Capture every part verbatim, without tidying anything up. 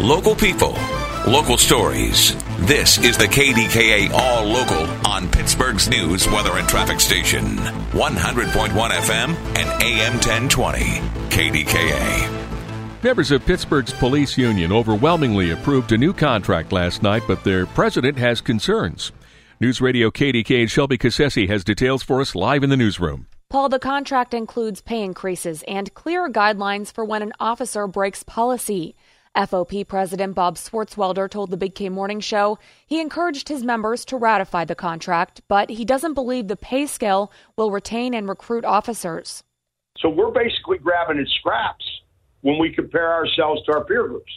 Local people, local stories. This is the K D K A All Local on Pittsburgh's news, weather, and traffic station. one hundred point one F M and A M ten twenty. K D K A. Members of Pittsburgh's police union overwhelmingly approved a new contract last night, but their president has concerns. News Radio K D K A's Shelby Cassesi has details for us live in the newsroom. Paul, the contract includes pay increases and clear guidelines for when an officer breaks policy. F O P President Bob Swartzwelder told the Big K Morning Show he encouraged his members to ratify the contract, but he doesn't believe the pay scale will retain and recruit officers. So we're basically grabbing at scraps when we compare ourselves to our peer groups,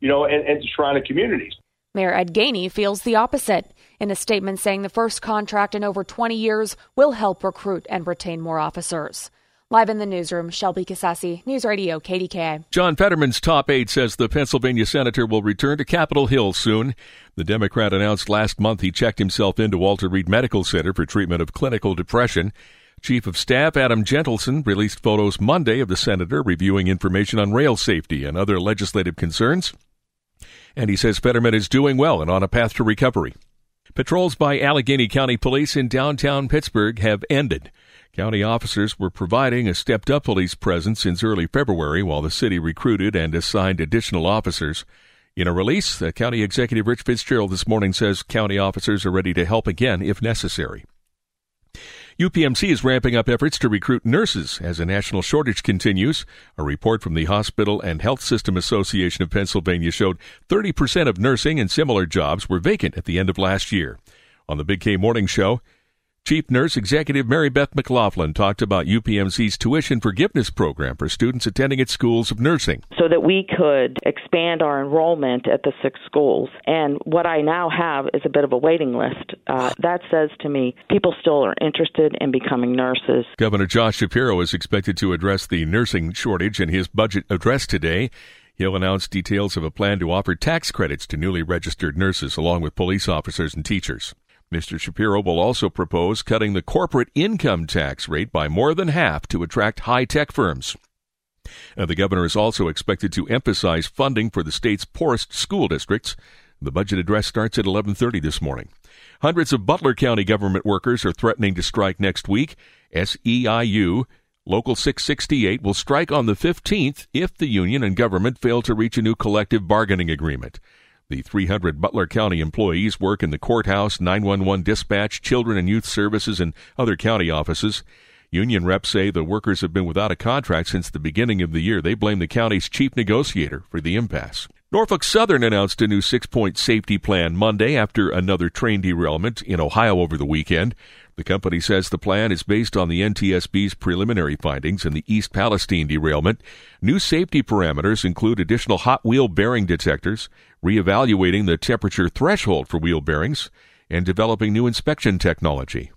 you know, and, and to surrounding communities. Mayor Ed Gainey feels the opposite, in a statement saying the first contract in over twenty years will help recruit and retain more officers. Live in the newsroom, Shelby Cassasi, News Radio K D K A. John Fetterman's top aide says the Pennsylvania senator will return to Capitol Hill soon. The Democrat announced last month he checked himself into Walter Reed Medical Center for treatment of clinical depression. Chief of Staff Adam Gentleson released photos Monday of the senator reviewing information on rail safety and other legislative concerns. And he says Fetterman is doing well and on a path to recovery. Patrols by Allegheny County Police in downtown Pittsburgh have ended. County officers were providing a stepped-up police presence since early February while the city recruited and assigned additional officers. In a release, County Executive Rich Fitzgerald this morning says county officers are ready to help again if necessary. U P M C is ramping up efforts to recruit nurses as a national shortage continues. A report from the Hospital and Health System Association of Pennsylvania showed thirty percent of nursing and similar jobs were vacant at the end of last year. On the Big K Morning Show, Chief Nurse Executive Mary Beth McLaughlin talked about U P M C's tuition forgiveness program for students attending its schools of nursing. So that we could expand our enrollment at the six schools. And what I now have is a bit of a waiting list. Uh, that says to me, people still are interested in becoming nurses. Governor Josh Shapiro is expected to address the nursing shortage in his budget address today. He'll announce details of a plan to offer tax credits to newly registered nurses, along with police officers and teachers. Mister Shapiro will also propose cutting the corporate income tax rate by more than half to attract high-tech firms. Uh, the governor is also expected to emphasize funding for the state's poorest school districts. The budget address starts at eleven thirty this morning. Hundreds of Butler County government workers are threatening to strike next week. S E I U Local six sixty-eight will strike on the fifteenth if the union and government fail to reach a new collective bargaining agreement. The three hundred Butler County employees work in the courthouse, nine one one dispatch, children and youth services, and other county offices. Union reps say the workers have been without a contract since the beginning of the year. They blame the county's chief negotiator for the impasse. Norfolk Southern announced a new six-point safety plan Monday after another train derailment in Ohio over the weekend. The company says the plan is based on the N T S B's preliminary findings in the East Palestine derailment. New safety parameters include additional hot wheel bearing detectors, reevaluating the temperature threshold for wheel bearings, and developing new inspection technology.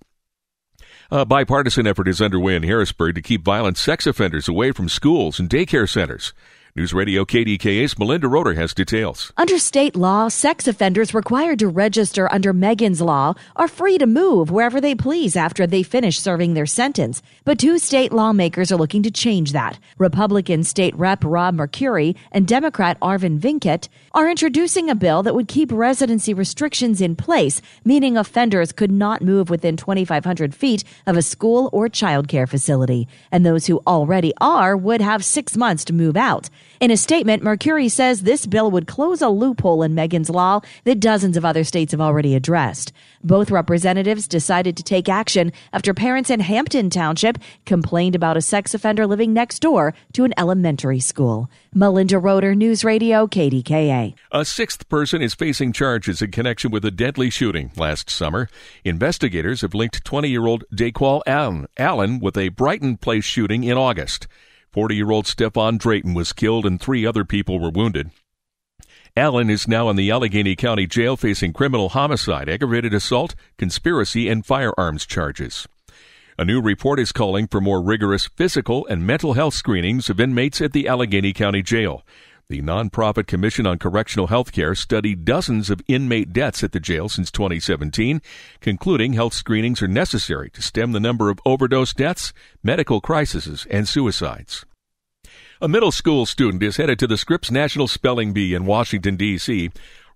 A bipartisan effort is underway in Harrisburg to keep violent sex offenders away from schools and daycare centers. News Radio K D K A's Melinda Roeder has details. Under state law, sex offenders required to register under Megan's Law are free to move wherever they please after they finish serving their sentence. But two state lawmakers are looking to change that. Republican State Rep Rob Mercuri and Democrat Arvin Vinkett are introducing a bill that would keep residency restrictions in place, meaning offenders could not move within twenty-five hundred feet of a school or child care facility. And those who already are would have six months to move out. In a statement, Mercuri says this bill would close a loophole in Megan's Law that dozens of other states have already addressed. Both representatives decided to take action after parents in Hampton Township complained about a sex offender living next door to an elementary school. Melinda Roeder, News Radio K D K A. A sixth person is facing charges in connection with a deadly shooting last summer. Investigators have linked twenty-year-old Daqual Allen with a Brighton Place shooting in August. forty-year-old Stephon Drayton was killed and three other people were wounded. Allen is now in the Allegheny County Jail facing criminal homicide, aggravated assault, conspiracy, and firearms charges. A new report is calling for more rigorous physical and mental health screenings of inmates at the Allegheny County Jail. The nonprofit Commission on Correctional Health Care studied dozens of inmate deaths at the jail since twenty seventeen, concluding health screenings are necessary to stem the number of overdose deaths, medical crises, and suicides. A middle school student is headed to the Scripps National Spelling Bee in Washington, D C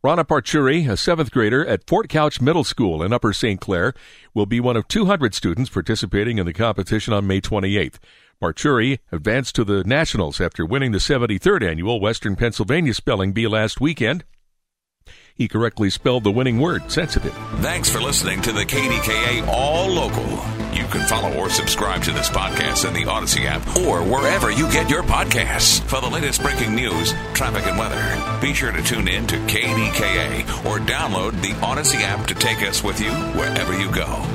Rana Marchuri, a seventh grader at Fort Couch Middle School in Upper Saint Clair, will be one of two hundred students participating in the competition on May twenty-eighth. Marchuri advanced to the Nationals after winning the seventy-third Annual Western Pennsylvania Spelling Bee last weekend. He correctly spelled the winning word, sensitive. Thanks for listening to the K D K A All Local. You can follow or subscribe to this podcast in the Odyssey app or wherever you get your podcasts. For the latest breaking news, traffic, and weather, be sure to tune in to K D K A or download the Odyssey app to take us with you wherever you go.